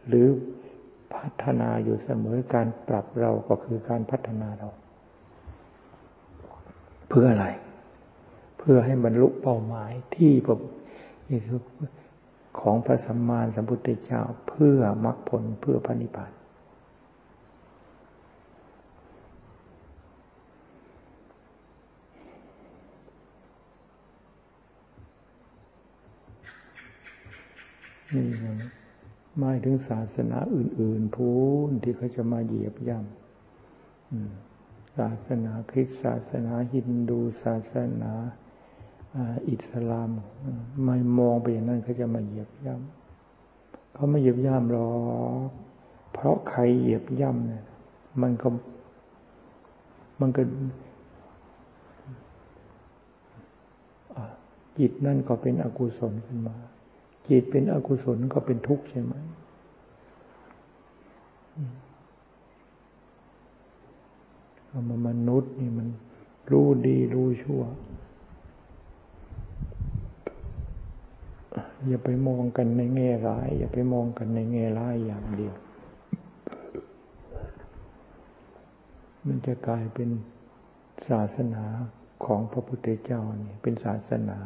หรือพัฒนาอยู่เสมอการปรับเราก็คือการพัฒนาเราเพื่ออะไรเพื่อ พื่อให้บรรลุเป้าหมายที่พระของพระสัมมาสัมพุทธเจ้าเพื่อมรรคผลเพื่อพระนิพพานนี่นะไม่ถึงศาสนาอื่นๆพูนที่เขาจะมาเหยียบย่ำศาสนาคริสต์ศาสนาฮินดูศาสนาอิสลามไม่มองไปอย่างนั้นเขาจะมาเหยียบย่ำเขาไม่เหยียบย่ำหรอกเพราะใครเหยียบย่ำเนี่ยมันก็มันก็จิตนั่นก็เป็นอกุศลขึ้นมาจิตเป็นอกุศลก็เป็นทุกข์ใช่ไหมเอามามนุษย์นี่มันรู้ดีรู้ชั่วอย่าไปมองกันในแง่ร้ายอย่าไปมองกันในแง่ร้ายอย่างเดียวมันจะกลายเป็นศาสนาของพระพุทธเจ้านี่เป็นศาสนา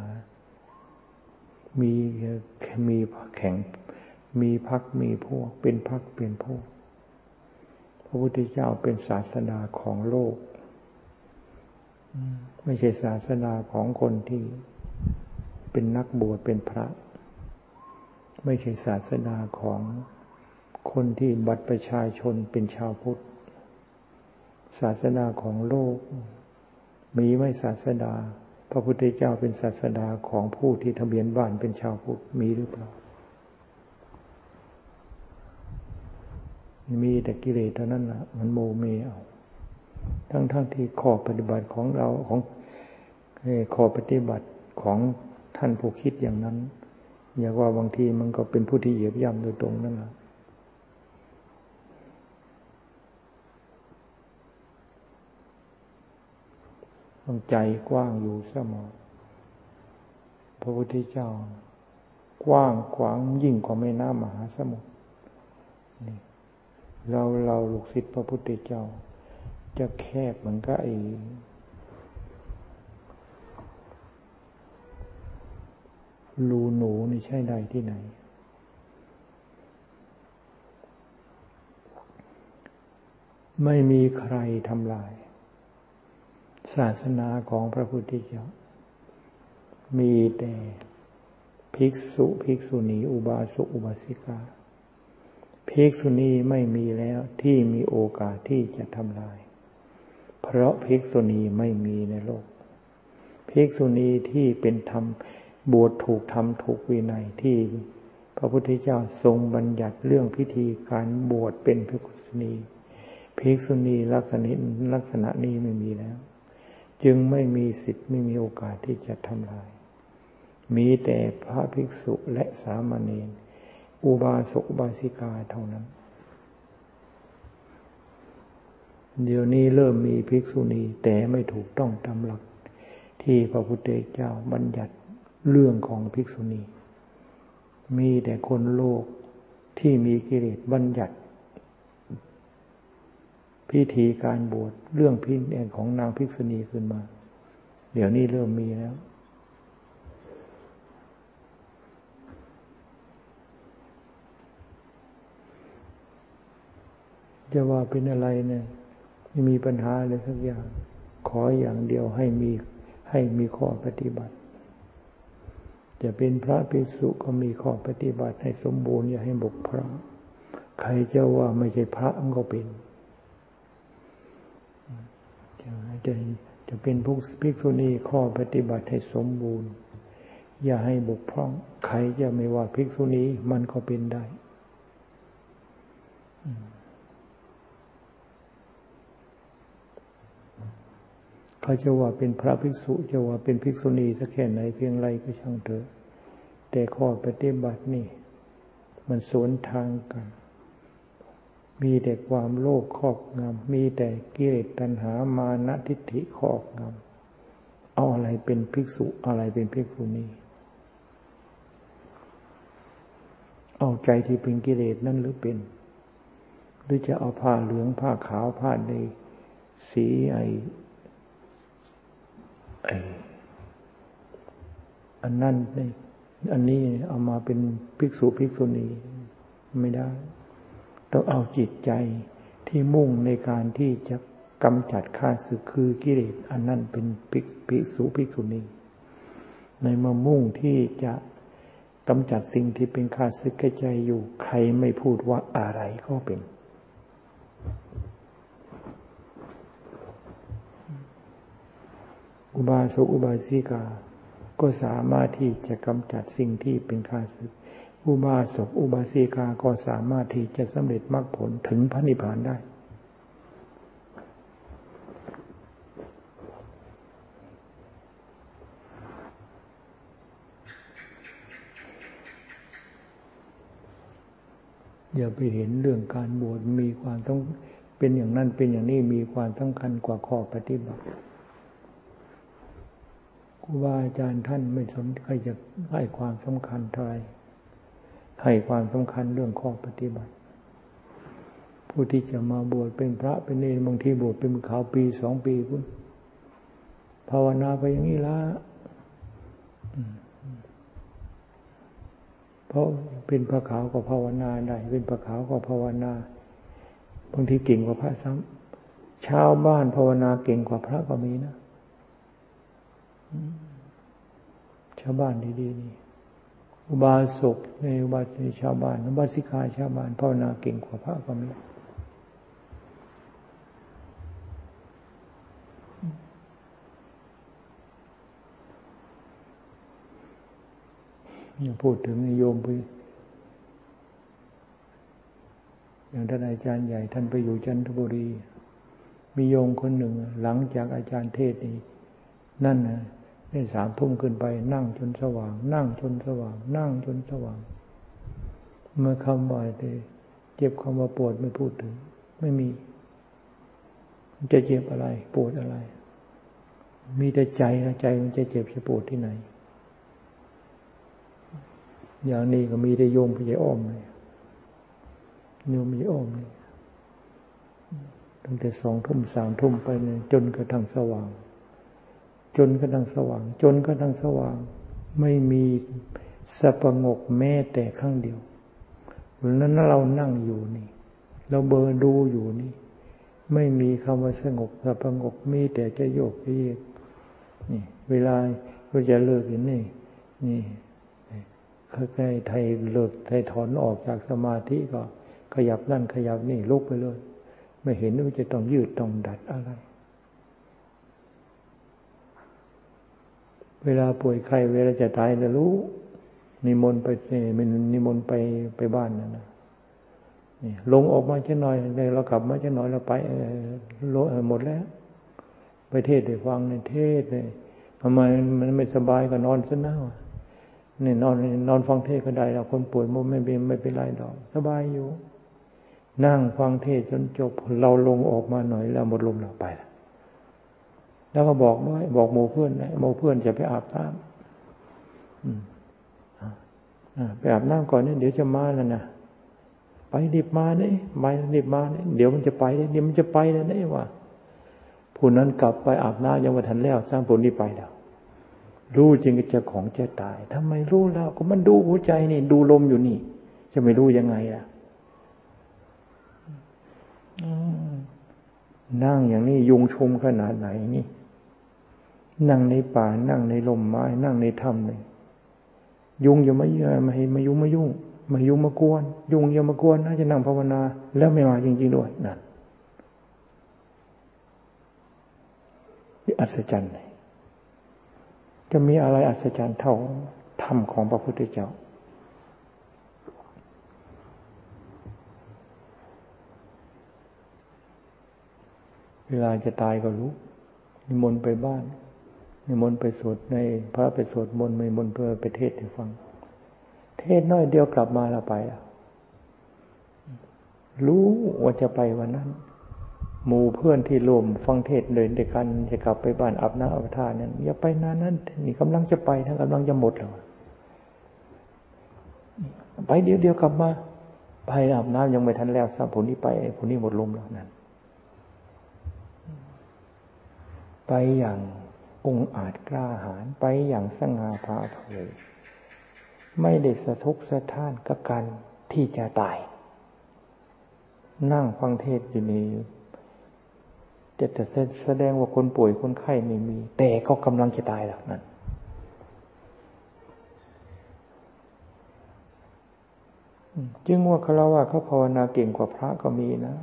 มีมีแข่งมีพรรคมีพวกเป็นพรรคเป็นพวกพระพุทธเจ้าเป็นศาสนาของโลกไม่ใช่ศาสนาของคนที่เป็นนักบวชเป็นพระไม่ใช่ศาสนาของคนที่บัตรประชาชนเป็นชาวพุทธศาสนาของโลกมีไม่ศาสนาพระพุทธเจ้าเป็นศาสดาของผู้ที่ทะเบียนบ้านเป็นชาวพุทธมีหรือเปล่ามีแต่กิเลสเท่านั้นแหละมันโมเมเอาทั้งๆ ท, ที่ข้อปฏิบัติของเราของข้อปฏิบัติของท่านผู้คิดอย่างนั้นอย่าว่าบางทีมันก็เป็นผู้ที่เหยียบย่ำโดยตรงนั่นแหละต้องใจกว้างอยู่เสมอพระพุทธเจ้ากว้างขวางยิ่งกว่าแม่น้ำมหาสมุทรนี่เราเราลูกศิษย์พระพุทธเจ้าจะแคบเหมือนกับไอ้รูหนูนี่ใช่ใดที่ไหนไม่มีใครทำลายศาสนาของพระพุทธเจ้ามีแต่ภิกษุภิกษุณีอุบาสกอุบาสิกาภิกษุณีไม่มีแล้วที่มีโอกาสที่จะทำลายเพราะภิกษุณีไม่มีในโลกภิกษุณีที่เป็นธรรมบวชถูกธรรมถูกวินัยที่พระพุทธเจ้าทรงบัญญัติเรื่องพิธีการบวชเป็นภิกษุณีภิกษุณีลักษณะลักษณะนี้ไม่มีแล้วจึงไม่มีสิทธิ์ไม่มีโอกาสที่จะทำลายมีแต่พระภิกษุและสามเณรอุบาสกอุบาสิกาเท่านั้นเดี๋ยวนี้เริ่มมีภิกษุณีแต่ไม่ถูกต้องตามหลักที่พระพุทธเจ้าบัญญัติเรื่องของภิกษุณีมีแต่คนโลกที่มีกิเลสบัญญัติพิธีการบวชเรื่องพิธีของนางภิกษุณีขึ้นมาเดี๋ยวนี้เริ่มมีแล้วจะว่าเป็นอะไรเนี่ยไม่มีปัญหาเลยสักอย่างขออย่างเดียวให้มีให้มีข้อปฏิบัติจะเป็นพระภิกษุก็มีข้อปฏิบัติให้สมบูรณ์อย่าให้บกพร่องใครจะว่าไม่ใช่พระมันก็เป็นจะจะเป็นพวกภิกษุณีข้อปฏิบัติให้สมบูรณ์อย่าให้บกพร่องใครจะไม่ว่าภิกษุณีมันก็เป็นได้เขาจะว่าเป็นพระภิกษุจะว่าเป็นภิกษุณีสักแค่ไหนเพียงไรก็ช่างเถอะแต่ข้อปฏิบัตินี่มันสวนทางกันมีแต่ความโลภครอบงำมีแต่กิเลสตัณหามานะทิฏฐิครอบงำเอาอะไรเป็นภิกษุอะไรเป็นภิกษุณีเอาใจที่เป็นกิเลสนั่นหรือเป็นหรือจะเอาผ้าเหลืองผ้าขาวผ้าในสีไอ อันนั้นอันนี้เอามาเป็นภิกษุภิกษุณีไม่ได้ต้องเอาจิตใจที่มุ่งในการที่จะกำจัดข้าศึกคือกิเลสอันนั้นเป็นภิกษุภิกษุณีในมามุ่งที่จะกำจัดสิ่งที่เป็นข้าศึกแก่ใจอยู่ใครไม่พูดว่าอะไรก็เป็นอุบาสกอุบาสิกาก็สามารถที่จะกำจัดสิ่งที่เป็นข้าศึกอุบาสกอุบาสิกาก็สามารถที่จะสำเร็จมรรคผลถึงพระนิพพานได้อย่าไปเห็นเรื่องการบวชมีความต้องเป็นอย่างนั้นเป็นอย่างนี้มีความสำคัญกว่าข้อปฏิบัติครูบาอาจารย์ท่านไม่สนใจจะให้ความสำคัญเท่าไรให้ความสำคัญเรื่องข้อปฏิบัติผู้ที่จะมาบวชเป็นพระเป็นเนรบางทีบวชเป็นขาวปีสองปีคุณภาวนาไปอย่างนี้ละเพราะเป็นพระขาวก็ภาวนาได้เป็นพระขาวก็ภาวนาบางทีเก่งกว่าพระซ้ำชาวบ้านภาวนาเก่งกว่าพระก็มีนะชาวบ้านดีๆนี่อุบาสกในอุบาสิกาชาวบ้านอุบาสิกาชาวบ้านภาวนาเก่งกว่าพระก็มียังพูดถึงโยมไปอย่างท่านอาจารย์ใหญ่ท่านไปอยู่จันทบุรีมีโยมคนหนึ่งหลังจากอาจารย์เทศน์อีกนั่นนะได้สามทุ่มขึ้นไปนั่งจนสว่างนั่งจนสว่างนั่งจนสว่างเมื่อคำบ่อยเลยเจ็บคำว่าปวดไม่พูดถึงไม่มีจะเจ็บอะไรปวดอะไรมีแต่ใจนะใจมันจะเจ็บจะปวดที่ไหนอย่างนี้ก็มีได้โยมพระยายอ้อมเลยโยมพระยายอ้อมเลยตั้งแต่สองทุ่มสามทุ่มไปเนี่ยจนกระทั่งสว่างจนกระทั่งสว่างจนกระทั่งสว่างไม่มีสงบแม้แต่ครั้งเดียวเพราะฉะนั้นเรานั่งอยู่นี่เราเบอดูอยู่นี่ไม่มีคำว่าสงบสงบมีแต่จะโยกเยกนี่เวลาเราจะเลิกอย่างนี้นี่ค่อยๆไทยเลิกไทยถอนออกจากสมาธิก็ขยับนั่นขยับนี่ลุกไปเลยไม่เห็นว่าจะต้องยืดต้องดัดอะไรเวลาป่วยไข้เวลาจะตายจะรู้นิมนต์ไปเป็นนิมนต์ไปไปบ้านนั่นนะนี่ลงออกมาจะหน่อยเรากลับมาจะหน่อยเราไปหมดแล้วไปเทศน์ได้ฟังในเทศน์เลยทำไมมันไม่สบายก็นอนซะหน้านี่นอนนอนฟังเทศก็ได้เราคนป่วยมันไม่เป็นไม่เป็นไรหรอกสบายอยู่นั่งฟังเทศจนจบเราลงออกมาหน่อยแล้วหมดลมเราไปแล้วแล้วก็บอกด้วยบอกหมู่เพื่อนนะหมู่เพื่อนจะไปอาบน้ำอืมอ่าไปอาบน้ำก่อนเนี่ยเดี๋ยวจะมาแล้วนะไปรีบมาเนี่ยไปรีบมาเนี่ยเดี๋ยวมันจะไปเนี่ยเดี๋ยวมันจะไปแล้วเนี่ยว่าผู้นั้นกลับไปอาบน้ำยังไม่ทันแล้วสร้างผลนี้ไปแล้วรู้จริงจะของจะตายทำไมรู้แล้วก็มันดูหัวใจนี่ดูลมอยู่นี่จะไม่รู้ยังไงล่ะนั่งอย่างนี้ยุงชุมขนาดไหนนี่นั่งในป่านั่งในลมไม้นั่งในถ้ำเลยยุงอย่ามาเยอะมาให้มายุ่งมายุ่งมายุ่งมากวนยุงอย่ามากวนนะจะนั่งภาวนาแล้วไม่มาจริงๆด้วยนั่นนี่อัศจรรย์เลยจะมีอะไรอัศจรรย์เท่าธรรมของพระพุทธเจ้าเวลาจะตายก็รู้นิมนต์ไปบ้านนิมนต์ไปสวดในพระไปสวดมนต์นิมนต์เพื่อไปเทศน์ให้ฟังเทศน์น้อยเดียวกลับมาแล้วไปอ่ะรู้ว่าจะไปวันนั้นหมู่เพื่อนที่ร่วมฟังเทศน์เลยด้วยกันจะกลับไปบ้านอาบน้ำอาบท่านั้นอย่าไปนานนั้นนี่กำลังจะไปท่านกำลังจะหมดแล้วไปเดี๋ยวเดียวกลับมาไปอาบน้ำยังไม่ทันแล้วสามผลนี้ไปผลนี้หมดลมแล้วนั่นไปอย่าง องอาจกล้าหาญไปอย่างสง่าผ่าเผยไม่ได้สะทกสะท้านกับการที่จะตายนั่งฟังเทศน์อยู่นี้จะจะแสดงว่าคนป่วยคนไข้ไม่มีแต่ก็กำลังจะตายแล้วนั่นจึงว่าคารวะเขาภาวนาเก่งกว่าพระก็มีนะ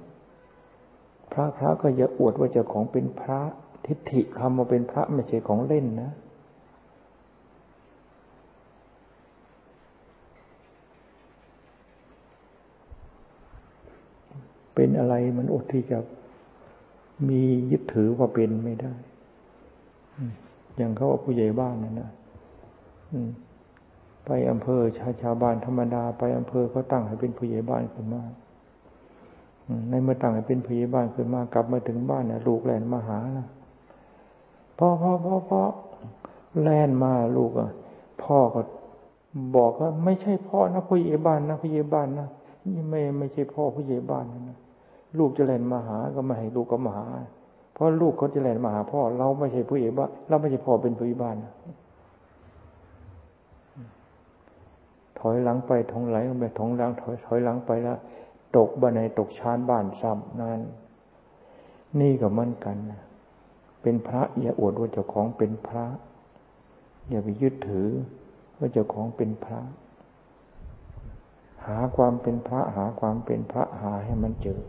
พระพระก็อย่าอวดว่าเจ้าของเป็นพระทิฏฐิคำว่าเป็นพระไม่ใช่ของเล่นนะเป็นอะไรมันอดที่จะมียึดถือว่าเป็นไม่ได้อย่างเขาว่าผู้ใหญ่บ้านนั่นนะไปอำเภอชาชาวบ้านธรรมดาไปอำเภอเขาตั้งให้เป็นผู้ใหญ่บ้านขึ้นมาในเมื่อตั้งให้เป็นผู้ใหญ่บ้านขึ้นมากลับมาถึงบ้านนะลูกแลนมาหานะพ่อพ่อพ่อพ่อแลนมาลูกอ่ะพ่อก็บอกว่าไม่ใช่พ่อนะผู้ใหญ่บ้านนะผู้ใหญ่บ้านนะไม่ไม่ใช่พ่อผู้ใหญ่บ้านนะลูกจะแลนมาหาก็ไม่ให้ลูกก็มาหาเพราะลูกเขาจะแลนมาหาพ่อเราไม่ใช่ผู้ใหญ่บ้านเราไม่ใช่พ่อเป็นผู้ใหญ่บ้านนะถอยหลังไปถอยหลังไปถอยหลังถอยถอยหลังไปแล้วตกบันไดตกชานบ้านซ้ำนั่นนี่ก็เหมือนกันนะเป็นพระอย่าอวดว่าเจ้าของเป็นพระอย่าไปยึดถือว่าเจ้าของเป็นพระหาความเป็นพระหาความเป็นพระหาให้มันเจอ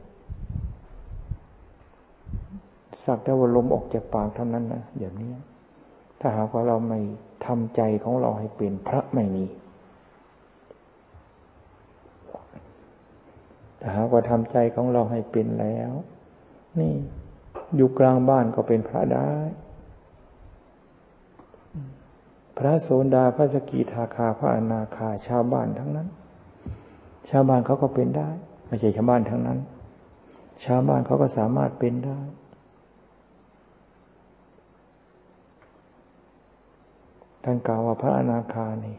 สักแต่ว่าลมออกจากปากเท่านั้นนะอย่างนี้ถ้าหากว่าเราไม่ทำใจของเราให้เป็นพระไม่มีถ้าหากว่าทำใจของเราให้เป็นแล้วนี่อยู่กลางบ้านก็เป็นพระได้พระโสดาพระสกิทาคาพระอนาคาชาวบ้านทั้งนั้นชาวบ้านเขาก็เป็นได้ไม่ใช่ชาวบ้านทั้งนั้นชาวบ้านเขาก็สามารถเป็นได้ท่านกล่าวว่าพระอนาคานี่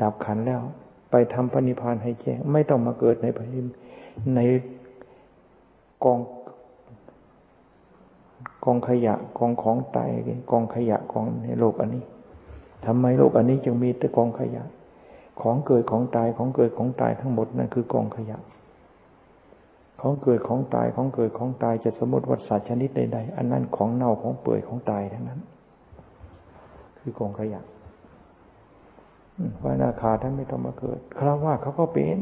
ดับขันธ์แล้วไปทำปณิพพานให้แจ้งไม่ต้องมาเกิดในพิมในกองกองขยะกองของตายกองขยะกองในโลกอันนี้ทำไมโลกอันนี้จึงมีแต่กองขยะของเกิดของตายของเกิดของตายทั้งหมดนั่นคือกองขยะของเกิดของตายของเกิดของตายจะสมมติวัฏสัตว์ชนิดใดๆอันนั้นของเน่าของเปื่อยของตายทั้งนั้นคือกองขยะพระอนาคาท่านไม่ต้องมาเกิดคารวะเขาก็เป็น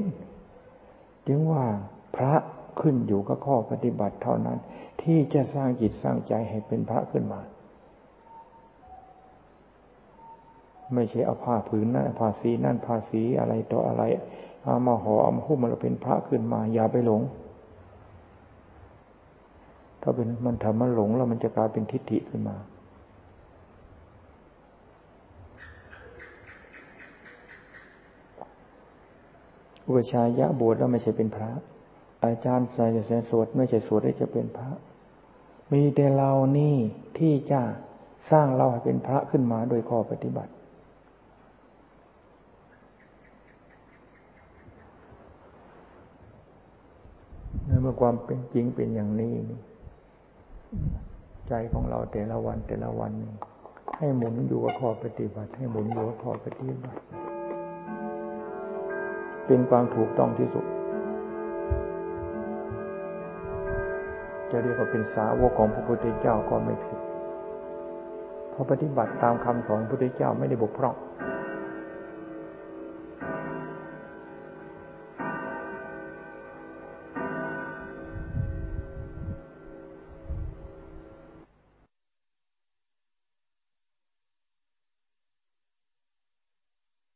จึงว่าพระขึ้นอยู่กับข้อปฏิบัติเท่านั้นที่จะสร้างจิตสร้างใจให้เป็นพระขึ้นมาไม่ใช่เอาผ้าผืนนั่นผ้าสีนั่นผ้าสีอะไรต่ออะไรเอามาห่อเอามาหุ้มมาเป็นพระขึ้นมาอย่าไปหลงถ้าเป็นมันทำมันหลงแล้วมันจะกลายเป็นทิฏฐิขึ้นมาอุปชายะบวชแล้วไม่ใช่เป็นพระอาจารย์สายจะสวดไม่ใช่สวดได้จะเป็นพระมีแต่เรานี่ที่จะสร้างเราให้เป็นพระขึ้นมาโดยข้อปฏิบัติในเมื่อความเป็นจริงเป็นอย่างนี้ใจของเราแต่ละวันแต่ละวันให้หมุนอยู่กับข้อปฏิบัติให้หมุนอยู่กับข้อปฏิบัติเป็นความถูกต้องที่สุดจะเรียกว่าเป็นสาวกของพระพุทธเจ้าก็ไม่ผิดเพราะปฏิบัติตามคำสอนพระพุทธเจ้าไม่ได้บกพร่อง